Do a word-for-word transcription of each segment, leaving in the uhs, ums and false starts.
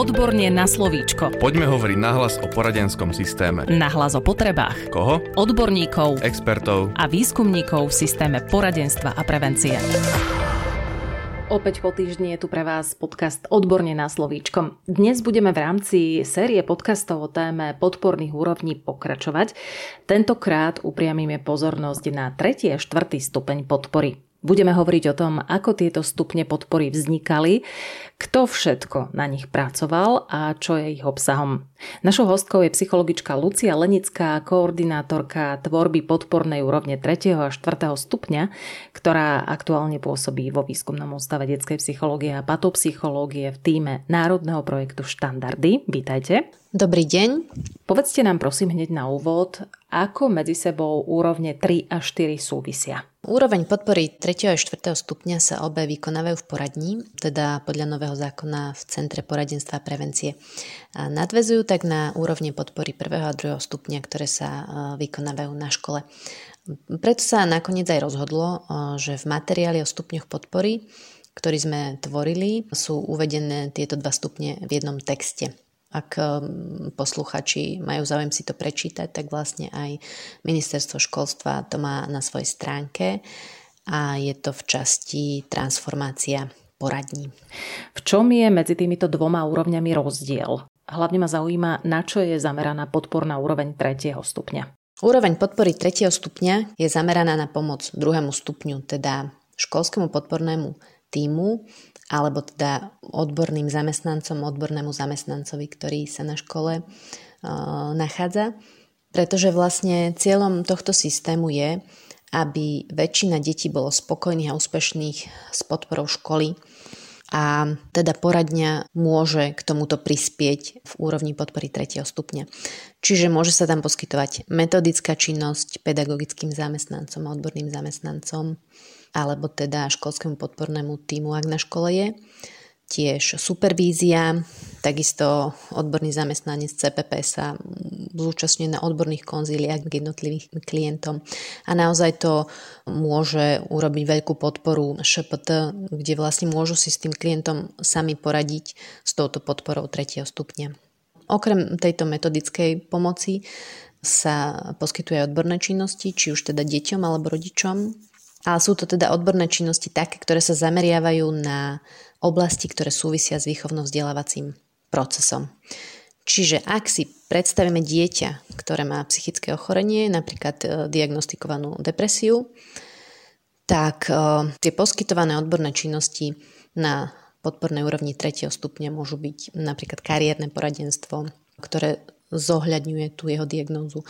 odborne na slovíčko. Poďme hovoriť nahlas o poradenskom systéme. Nahlas o potrebách. Koho? Odborníkov, expertov a výskumníkov v systéme poradenstva a prevencie. Opäť po týždni je tu pre vás podcast Odborne na slovíčko. Dnes budeme v rámci série podcastov o téme podporných úrovní pokračovať. Tentokrát upriamime pozornosť na tretí a štvrtý stupeň podpory. Budeme hovoriť o tom, ako tieto stupne podpory vznikali, kto všetko na nich pracoval a čo je ich obsahom. Našou hostkou je psychologička Lucia Lenická, koordinátorka tvorby podpornej úrovne tretieho a štvrtého stupňa, ktorá aktuálne pôsobí vo výskumnom ústave detskej psychológie a patopsychológie v tíme Národného projektu Štandardy. Vítajte. Dobrý deň. Povedzte nám prosím hneď na úvod, ako medzi sebou úrovne tri a štyri súvisia. Úroveň podpory tretieho a štvrtého stupňa sa obe vykonávajú v poradní, teda podľa nového zákona v Centre poradenstva a prevencie. A nadväzujú tak na úrovne podpory prvého a druhého stupňa, ktoré sa vykonávajú na škole. Preto sa nakoniec aj rozhodlo, že v materiáli o stupňoch podpory, ktorý sme tvorili, sú uvedené tieto dva stupne v jednom texte. Ak posluchači majú záujem si to prečítať, tak vlastne aj ministerstvo školstva to má na svojej stránke a je to v časti transformácia poradní. V čom je medzi týmito dvoma úrovňami rozdiel? Hlavne ma zaujíma, na čo je zameraná podporná úroveň tretieho stupňa. Úroveň podpory tretieho stupňa je zameraná na pomoc druhému stupňu, teda školskému podpornému tímu, alebo teda odborným zamestnancom, odbornému zamestnancovi, ktorý sa na škole e, nachádza. Pretože vlastne cieľom tohto systému je, aby väčšina detí bolo spokojných a úspešných s podporou školy. A teda poradňa môže k tomuto prispieť v úrovni podpory tretieho stupňa. Čiže môže sa tam poskytovať metodická činnosť pedagogickým zamestnancom a odborným zamestnancom, alebo teda školskému podpornému tímu, ak na škole je. Tiež supervízia, takisto odborný zamestnanec C P P sa zúčastňuje na odborných konzíliách k jednotlivým klientom. A naozaj to môže urobiť veľkú podporu Š P T, kde vlastne môžu si s tým klientom sami poradiť s touto podporou tretieho stupňa. Okrem tejto metodickej pomoci sa poskytuje aj odborné činnosti, či už teda deťom alebo rodičom. Ale sú to teda odborné činnosti také, ktoré sa zameriavajú na oblasti, ktoré súvisia s výchovno-vzdelávacím procesom. Čiže ak si predstavíme dieťa, ktoré má psychické ochorenie, napríklad diagnostikovanú depresiu, tak tie poskytované odborné činnosti na podpornej úrovni tretieho stupňa môžu byť napríklad kariérne poradenstvo, ktoré zohľadňuje tú jeho diagnózu,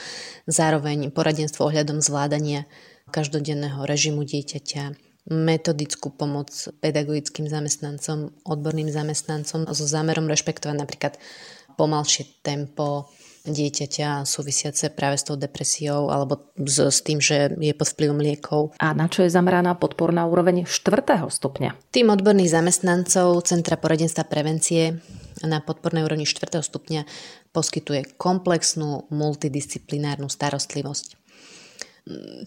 zároveň poradenstvo ohľadom zvládania každodenného režimu dieťaťa, metodickú pomoc pedagogickým zamestnancom, odborným zamestnancom so zámerom rešpektovať napríklad pomalšie tempo dieťaťa súvisiace práve s tou depresiou alebo s, s tým, že je pod vplyvom liekov. A na čo je zameraná podporná úroveň štvrtého stupňa? Tým odborných zamestnancov Centra poradenstva prevencie na podpornej úrovni štvrtého stupňa poskytuje komplexnú multidisciplinárnu starostlivosť.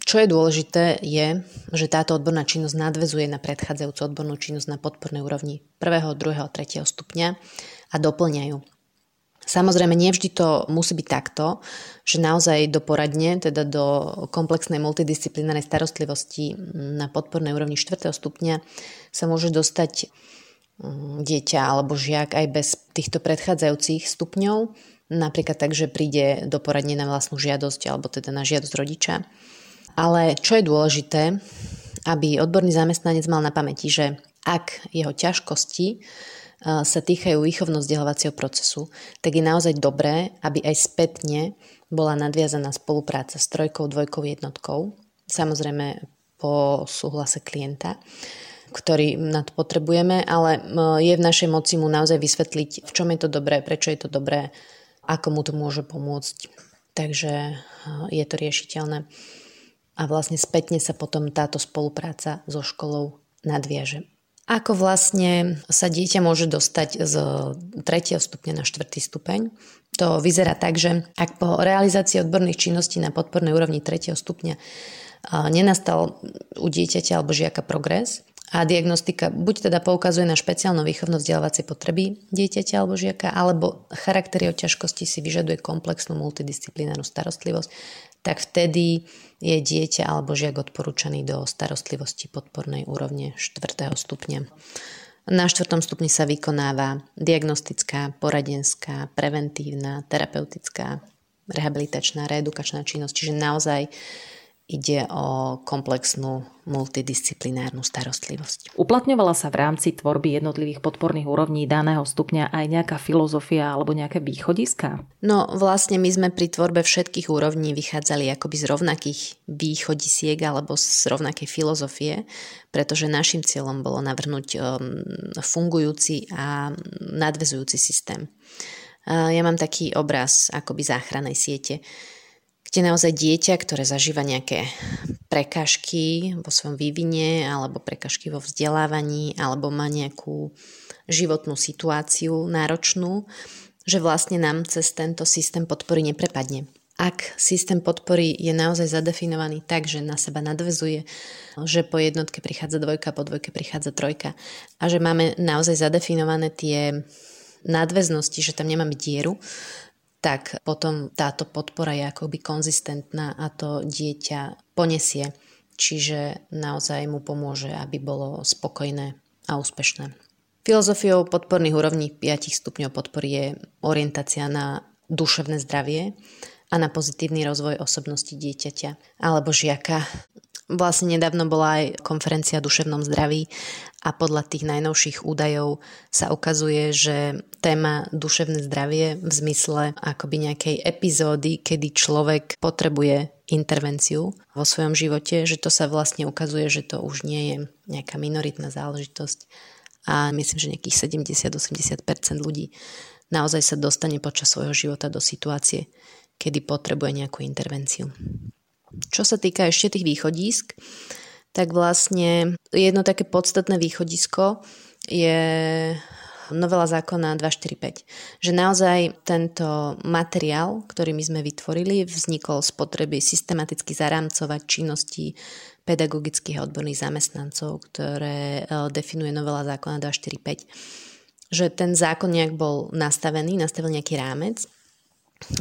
Čo je dôležité je, že táto odborná činnosť nadväzuje na predchádzajúcu odbornú činnosť na podpornej úrovni prvého, druhého, tretieho stupňa a doplňajú. Samozrejme, nevždy to musí byť takto, že naozaj do poradne, teda do komplexnej multidisciplinárnej starostlivosti na podpornej úrovni štvrtého stupňa sa môže dostať dieťa alebo žiak aj bez týchto predchádzajúcich stupňov. Napríklad tak, že príde do poradne na vlastnú žiadosť alebo teda na žiadosť rodiča. Ale čo je dôležité, aby odborný zamestnanec mal na pamäti, že ak jeho ťažkosti sa týkajú výchovno-vzdelávacieho procesu, tak je naozaj dobré, aby aj spätne bola nadviazaná spolupráca s trojkou, dvojkou, jednotkou, samozrejme po súhlase klienta, ktorý na to potrebujeme, ale je v našej moci mu naozaj vysvetliť, v čom je to dobré, prečo je to dobré, ako mu to môže pomôcť. Takže je to riešiteľné. A vlastne spätne sa potom táto spolupráca so školou nadviaže. Ako vlastne sa dieťa môže dostať z tretieho stupňa na štvrtý stupeň? To vyzerá tak, že ak po realizácii odborných činností na podpornej úrovni tretieho stupňa nenastal u dieťaťa alebo žiaka progres A diagnostika buď teda poukazuje na špeciálne výchovno-vzdelávacie potreby dieťaťa alebo žiaka, alebo charaktery o ťažkosti si vyžaduje komplexnú multidisciplinárnu starostlivosť, tak vtedy je dieťa alebo žiak odporúčaný do starostlivosti podpornej úrovne štvrtého stupňa. Na štvrtom stupni sa vykonáva diagnostická, poradenská, preventívna, terapeutická, rehabilitačná, reedukačná činnosť, čiže naozaj ide o komplexnú multidisciplinárnu starostlivosť. Uplatňovala sa v rámci tvorby jednotlivých podporných úrovní daného stupňa aj nejaká filozofia alebo nejaké východiská? No vlastne my sme pri tvorbe všetkých úrovní vychádzali akoby z rovnakých východisiek alebo z rovnakej filozofie, pretože našim cieľom bolo navrhnúť fungujúci a nadväzujúci systém. Ja mám taký obraz akoby záchrannej siete, kde naozaj dieťa, ktoré zažíva nejaké prekážky vo svojom vývine alebo prekážky vo vzdelávaní alebo má nejakú životnú situáciu náročnú, že vlastne nám cez tento systém podpory neprepadne. Ak systém podpory je naozaj zadefinovaný tak, že na seba nadväzuje, že po jednotke prichádza dvojka, po dvojke prichádza trojka a že máme naozaj zadefinované tie nadväznosti, že tam nemáme dieru, tak potom táto podpora je akoby konzistentná a to dieťa poniesie. Čiže naozaj mu pomôže, aby bolo spokojné a úspešné. Filozofiou podporných úrovní piatich stupňov podpory je orientácia na duševné zdravie a na pozitívny rozvoj osobnosti dieťaťa alebo žiaka. Vlastne nedávno bola aj konferencia o duševnom zdraví a podľa tých najnovších údajov sa ukazuje, že téma duševné zdravie v zmysle akoby nejakej epizódy, kedy človek potrebuje intervenciu vo svojom živote, že to sa vlastne ukazuje, že to už nie je nejaká minoritná záležitosť a myslím, že nejakých sedemdesiat až osemdesiat percent ľudí naozaj sa dostane počas svojho života do situácie, kedy potrebuje nejakú intervenciu. Čo sa týka ešte tých východísk, tak vlastne jedno také podstatné východisko je novela zákona dvestoštyridsaťpäť. Že naozaj tento materiál, ktorý my sme vytvorili, vznikol z potreby systematicky zarámcovať činnosti pedagogických a odborných zamestnancov, ktoré definuje novela zákona dvestoštyridsaťpäť. Že ten zákon nejak bol nastavený, nastavil nejaký rámec,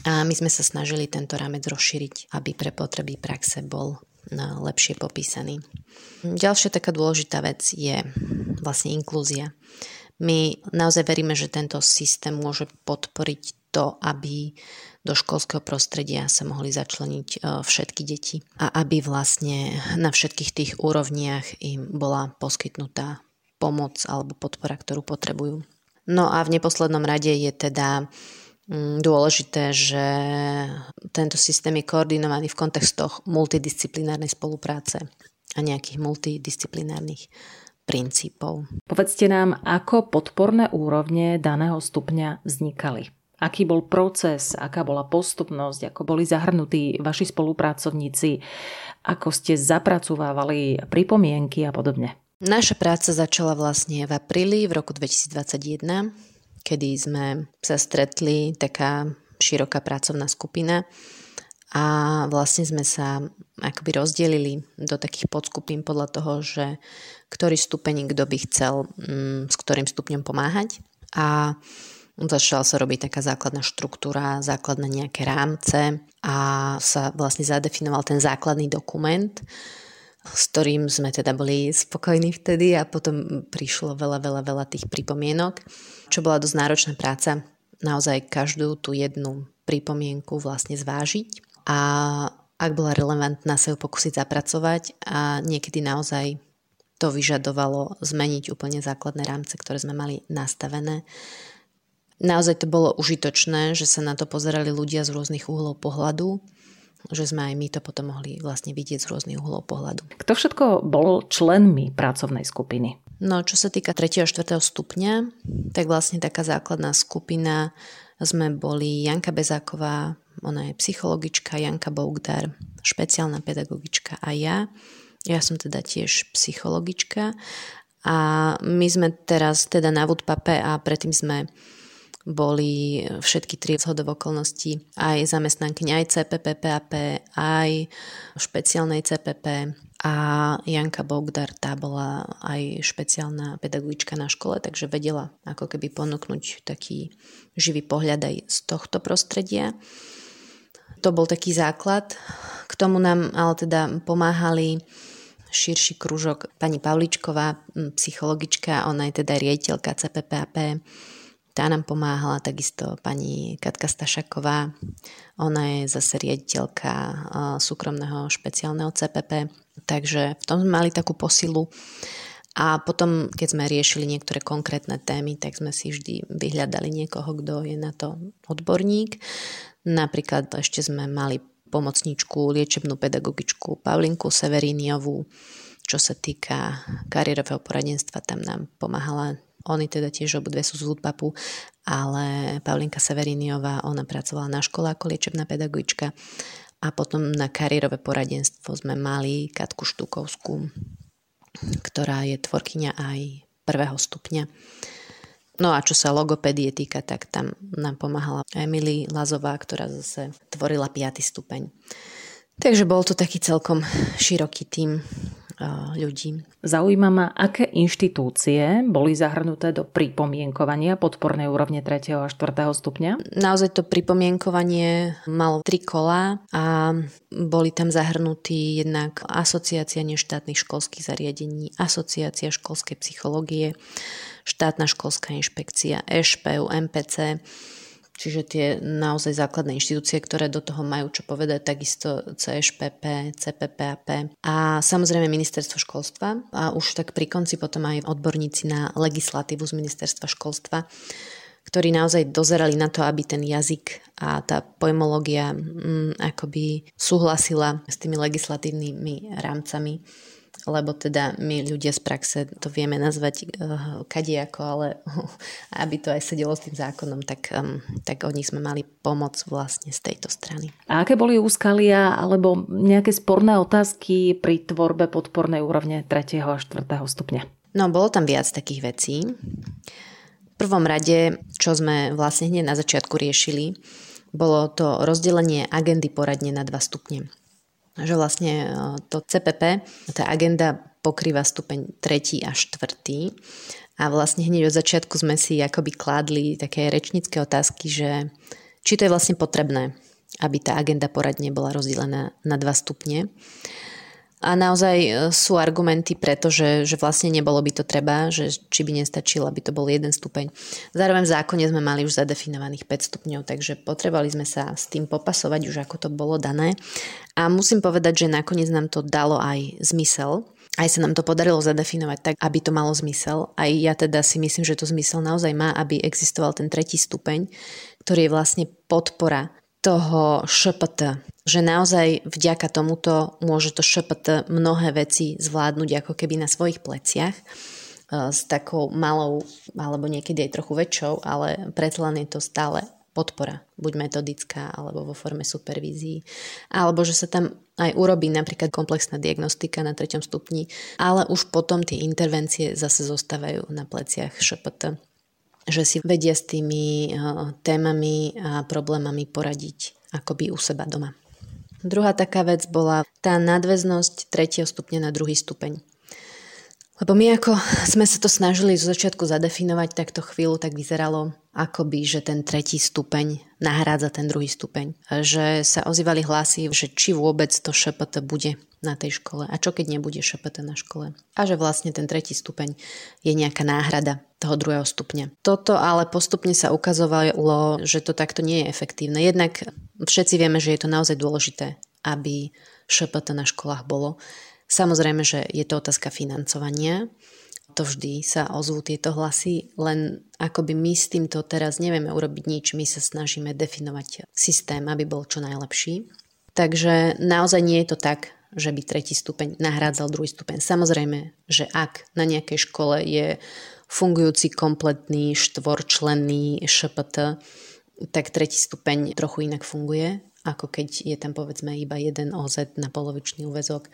a my sme sa snažili tento rámec rozšíriť, aby pre potreby praxe bol lepšie popísaný. Ďalšia taká dôležitá vec je vlastne inklúzia. My naozaj veríme, že tento systém môže podporiť to, aby do školského prostredia sa mohli začleniť všetky deti a aby vlastne na všetkých tých úrovniach im bola poskytnutá pomoc alebo podpora, ktorú potrebujú. No a v neposlednom rade je teda dôležité, že tento systém je koordinovaný v kontextoch multidisciplinárnej spolupráce a nejakých multidisciplinárnych princípov. Povedzte nám, ako podporné úrovne daného stupňa vznikali. Aký bol proces, aká bola postupnosť, ako boli zahrnutí vaši spolupracovníci, ako ste zapracovávali pripomienky a podobne. Naša práca začala vlastne v apríli v roku dvetisícdvadsaťjeden, kedy sme sa stretli, taká široká pracovná skupina a vlastne sme sa akoby rozdelili do takých podskupín podľa toho, že ktorý stupeň, kto by chcel s ktorým stupňom pomáhať a začala sa robiť taká základná štruktúra, základné nejaké rámce a sa vlastne zadefinoval ten základný dokument, s ktorým sme teda boli spokojní vtedy a potom prišlo veľa, veľa, veľa tých pripomienok, čo bola dosť náročná práca, naozaj každú tú jednu pripomienku vlastne zvážiť a ak bola relevantná, sa ju pokúsiť zapracovať a niekedy naozaj to vyžadovalo zmeniť úplne základné rámce, ktoré sme mali nastavené. Naozaj to bolo užitočné, že sa na to pozerali ľudia z rôznych uhlov pohľadu, že sme aj my to potom mohli vlastne vidieť z rôznych uhlov pohľadu. Kto všetko bol členmi pracovnej skupiny? No, čo sa týka tretieho a štvrtého stupňa, tak vlastne taká základná skupina sme boli Janka Bezáková, ona je psychologička, Janka Bogdar, špeciálna pedagogička a ja. Ja som teda tiež psychologička a my sme teraz teda na Woodpape a predtým sme boli všetky tri zhodov okolností aj zamestnankyne, aj C P P A P, aj špeciálnej C P P a Janka Bogdar, tá bola aj špeciálna pedagogička na škole, takže vedela ako keby ponúknuť taký živý pohľad aj z tohto prostredia. To bol taký základ. K tomu nám ale teda pomáhali širší kružok pani Pavličková, psychologička, ona je teda riaditeľka C P P A P. Tá nám pomáhala takisto pani Katka Stašaková, ona je zase riaditeľka súkromného špeciálneho C P P, takže v tom sme mali takú posilu. A potom, keď sme riešili niektoré konkrétne témy, tak sme si vždy vyhľadali niekoho, kto je na to odborník. Napríklad ešte sme mali pomocničku, liečebnú pedagogičku Pavlinku Severíniovú, čo sa týka kariérového poradenstva, tam nám pomáhala. Oni teda tiež obdve sú z Vúdpapu, ale Pavlinka Severíniová, ona pracovala na škole ako liečebná pedagogička a potom na kariérové poradenstvo sme mali Katku Štukovskú, ktorá je tvorkyňa aj prvého stupňa. No a čo sa logopédie týka, tak tam nám pomáhala Emily Lazová, ktorá zase tvorila piaty stupeň. Takže bol to taký celkom široký tím ľudí. Zaujíma ma, aké inštitúcie boli zahrnuté do pripomienkovania podpornej úrovne tretieho a štvrtého stupňa? Naozaj to pripomienkovanie malo tri kola a boli tam zahrnutí jednak Asociácia neštátnych školských zariadení, Asociácia školskej psychológie, Štátna školská inšpekcia, E Š P U, M P C, čiže tie naozaj základné inštitúcie, ktoré do toho majú čo povedať, takisto C H P P, C P P A P a samozrejme ministerstvo školstva a už tak pri konci potom aj odborníci na legislatívu z ministerstva školstva, ktorí naozaj dozerali na to, aby ten jazyk a tá pojmológia mm, akoby súhlasila s tými legislatívnymi rámcami. Lebo teda my ľudia z praxe to vieme nazvať uh, kadejako, ale uh, aby to aj sedelo s tým zákonom, tak, um, tak od nich sme mali pomoc vlastne z tejto strany. A aké boli úskalia alebo nejaké sporné otázky pri tvorbe podpornej úrovne tretieho a štvrtého stupňa? No, bolo tam viac takých vecí. V prvom rade, čo sme vlastne hneď na začiatku riešili, bolo to rozdelenie agendy poradne na dva stupne. Že vlastne to C P P, tá agenda pokrýva stupeň tretí a štvrtý a vlastne hneď od začiatku sme si akoby kládli také rečnícke otázky, že či to je vlastne potrebné, aby tá agenda poradne bola rozdelená na dva stupne. A naozaj sú argumenty preto, že, že vlastne nebolo by to treba, že či by nestačilo, aby to bol jeden stupeň. Zároveň v zákone sme mali už zadefinovaných päť stupňov, takže potrebovali sme sa s tým popasovať už, ako to bolo dané. A musím povedať, že nakoniec nám to dalo aj zmysel. Aj sa nám to podarilo zadefinovať tak, aby to malo zmysel. Aj ja teda si myslím, že to zmysel naozaj má, aby existoval ten tretí stupeň, ktorý je vlastne podpora toho Š P T. Že naozaj vďaka tomuto môže to Š P T mnohé veci zvládnuť ako keby na svojich pleciach s takou malou alebo niekedy aj trochu väčšou, ale predsa len je to stále podpora, buď metodická alebo vo forme supervízií, alebo že sa tam aj urobí napríklad komplexná diagnostika na treťom stupni, ale už potom tie intervencie zase zostávajú na pleciach Š P T, že si vedia s tými témami a problémami poradiť akoby u seba doma. Druhá taká vec bola tá nadväznosť tretieho stupňa na druhý stupeň. Lebo my ako sme sa to snažili zo začiatku zadefinovať, tak to chvíľu tak vyzeralo, akoby, že ten tretí stupeň nahrádza ten druhý stupeň. Že sa ozývali hlasy, že či vôbec to Š P T bude na tej škole a čo keď nebude Š P T na škole. A že vlastne ten tretí stupeň je nejaká náhrada toho druhého stupňa. Toto ale postupne sa ukazovalo, že to takto nie je efektívne. Jednak všetci vieme, že je to naozaj dôležité, aby Š P T na školách bolo. Samozrejme, že je to otázka financovania. To vždy sa ozvú tieto hlasy, len akoby my s týmto teraz nevieme urobiť nič. My sa snažíme definovať systém, aby bol čo najlepší. Takže naozaj nie je to tak, že by tretí stupeň nahrádzal druhý stupeň. Samozrejme, že ak na nejakej škole je fungujúci kompletný štvorčlenný Š P T, tak tretí stupeň trochu inak funguje, ako keď je tam povedzme iba jeden O Z na polovičný úväzok.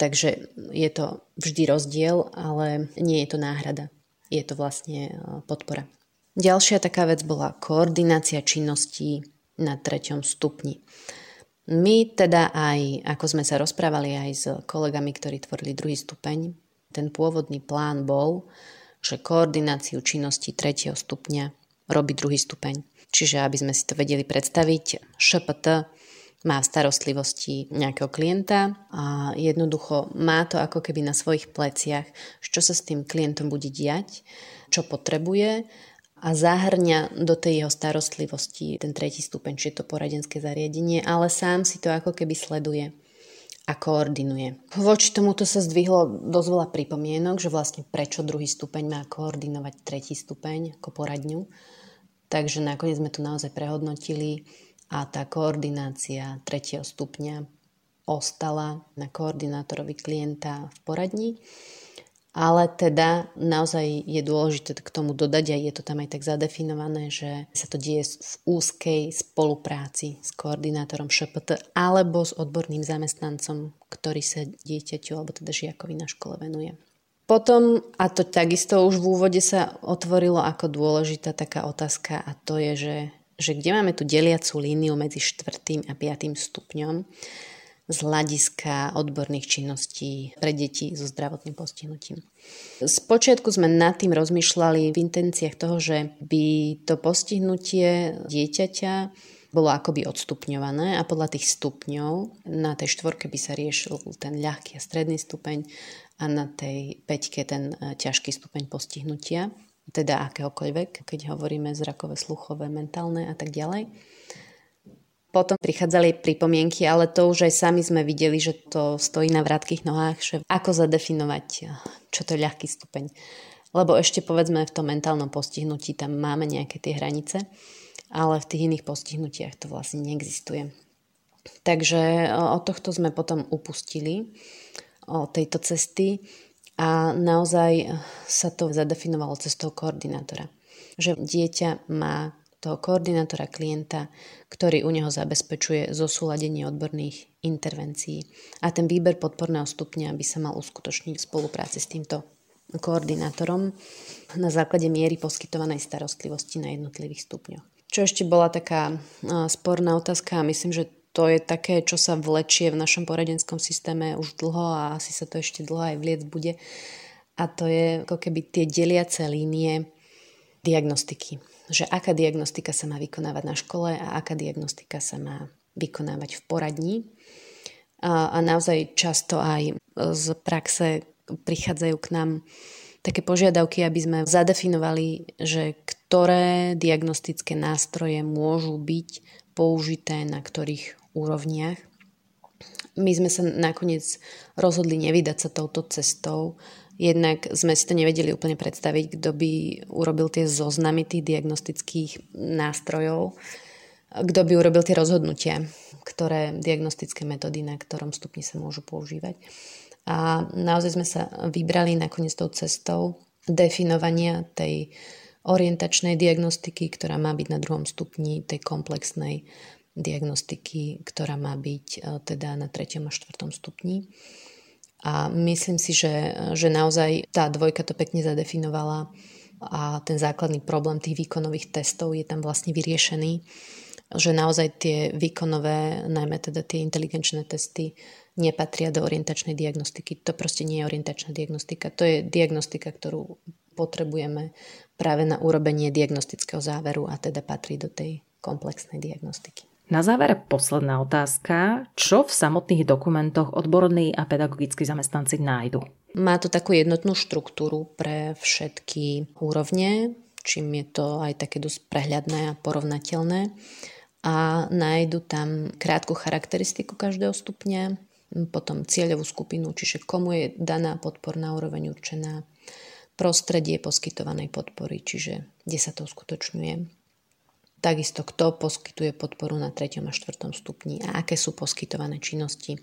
Takže je to vždy rozdiel, ale nie je to náhrada. Je to vlastne podpora. Ďalšia taká vec bola koordinácia činností na treťom stupni. My teda aj, ako sme sa rozprávali aj s kolegami, ktorí tvorili druhý stupeň, ten pôvodný plán bol, že koordináciu činnosti tretieho stupňa robí druhý stupeň. Čiže aby sme si to vedeli predstaviť, ŠPT má v starostlivosti nejakého klienta a jednoducho má to ako keby na svojich pleciach, čo sa s tým klientom bude diať, čo potrebuje a zahrňa do tej jeho starostlivosti ten tretí stupeň, či je to poradenské zariadenie, ale sám si to ako keby sleduje a koordinuje. Voči tomuto sa zdvihlo dosť veľa pripomienok, že vlastne prečo druhý stupeň má koordinovať tretí stupeň ako poradňu. Takže nakoniec sme to naozaj prehodnotili a tá koordinácia tretieho stupňa ostala na koordinátorovi klienta v poradni. Ale teda naozaj je dôležité k tomu dodať a je to tam aj tak zadefinované, že sa to deje v úzkej spolupráci s koordinátorom ŠPT alebo s odborným zamestnancom, ktorý sa dieťaťu alebo teda žiakovi na škole venuje. Potom, a to takisto už v úvode sa otvorilo ako dôležitá taká otázka a to je, že že kde máme tú deliacu líniu medzi štvrtým a piatým stupňom z hľadiska odborných činností pre deti so zdravotným postihnutím. Spočiatku sme nad tým rozmýšľali v intenciách toho, že by to postihnutie dieťaťa bolo akoby odstupňované a podľa tých stupňov na tej štvorke by sa riešil ten ľahký a stredný stupeň a na tej päťke ten ťažký stupeň postihnutia. Teda akéhokoľvek, keď hovoríme zrakové, sluchové, mentálne a tak ďalej. Potom prichádzali pripomienky, ale to už aj sami sme videli, že to stojí na vratkých nohách, že ako zadefinovať, čo to je ľahký stupeň. Lebo ešte povedzme v tom mentálnom postihnutí tam máme nejaké tie hranice, ale v tých iných postihnutiach to vlastne neexistuje. Takže od tohto sme potom upustili, od tejto cesty. A naozaj sa to zadefinovalo cez toho koordinátora. Že dieťa má toho koordinátora klienta, ktorý u neho zabezpečuje zosúladenie odborných intervencií. A ten výber podporného stupňa by sa mal uskutočniť v spolupráci s týmto koordinátorom na základe miery poskytovanej starostlivosti na jednotlivých stupňoch. Čo ešte bola taká sporná otázka a myslím, že to je také, čo sa vlečie v našom poradenskom systéme už dlho a asi sa to ešte dlho aj vliec bude. A to je ako keby tie deliace línie diagnostiky. Že aká diagnostika sa má vykonávať na škole a aká diagnostika sa má vykonávať v poradni. A, a naozaj často aj z praxe prichádzajú k nám také požiadavky, aby sme zadefinovali, že ktoré diagnostické nástroje môžu byť použité na ktorých úrovniach. My sme sa nakoniec rozhodli nevydať sa touto cestou, jednak sme si to nevedeli úplne predstaviť, kto by urobil tie zoznamy tých diagnostických nástrojov, kto by urobil tie rozhodnutia, ktoré diagnostické metódy na ktorom stupni sa môžu používať. A naozaj sme sa vybrali nakoniec tou cestou definovania tej orientačnej diagnostiky, ktorá má byť na druhom stupni, tej komplexnej diagnostiky, ktorá má byť teda na treťom a štvrtom stupni. A myslím si, že, že naozaj tá dvojka to pekne zadefinovala a ten základný problém tých výkonových testov je tam vlastne vyriešený, že naozaj tie výkonové, najmä teda tie inteligenčné testy nepatria do orientačnej diagnostiky. To proste nie je orientačná diagnostika, to je diagnostika, ktorú potrebujeme práve na urobenie diagnostického záveru a teda patrí do tej komplexnej diagnostiky. Na záver posledná otázka. Čo v samotných dokumentoch odborní a pedagogickí zamestnanci nájdu? Má to takú jednotnú štruktúru pre všetky úrovne, čím je to aj také dosť prehľadné a porovnateľné. A nájdu tam krátku charakteristiku každého stupňa, potom cieľovú skupinu, čiže komu je daná podporná úroveň určená, prostredie poskytovanej podpory, čiže kde sa to uskutočňuje. Takisto, kto poskytuje podporu na treťom a štvrtom stupni a aké sú poskytované činnosti.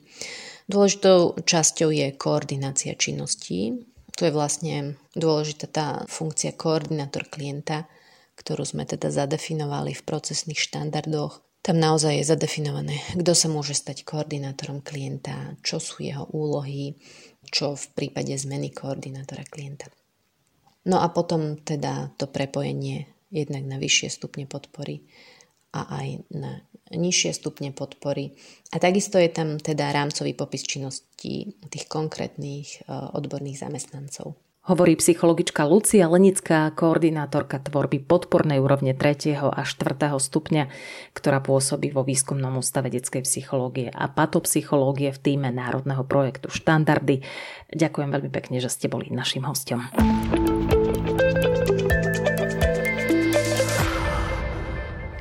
Dôležitou časťou je koordinácia činností. Tu je vlastne dôležitá tá funkcia koordinátor klienta, ktorú sme teda zadefinovali v procesných štandardoch. Tam naozaj je zadefinované, kto sa môže stať koordinátorom klienta, čo sú jeho úlohy, čo v prípade zmeny koordinátora klienta. No a potom teda to prepojenie jednak na vyššie stupne podpory a aj na nižšie stupne podpory. A takisto je tam teda rámcový popis činností tých konkrétnych odborných zamestnancov. Hovorí psychologička Lucia Lenická, koordinátorka tvorby podpornej úrovne tretieho a štvrtého stupňa, ktorá pôsobí vo výskumnom ústave detskej psychológie a patopsychológie v tíme Národného projektu Štandardy. Ďakujem veľmi pekne, že ste boli našim hosťom.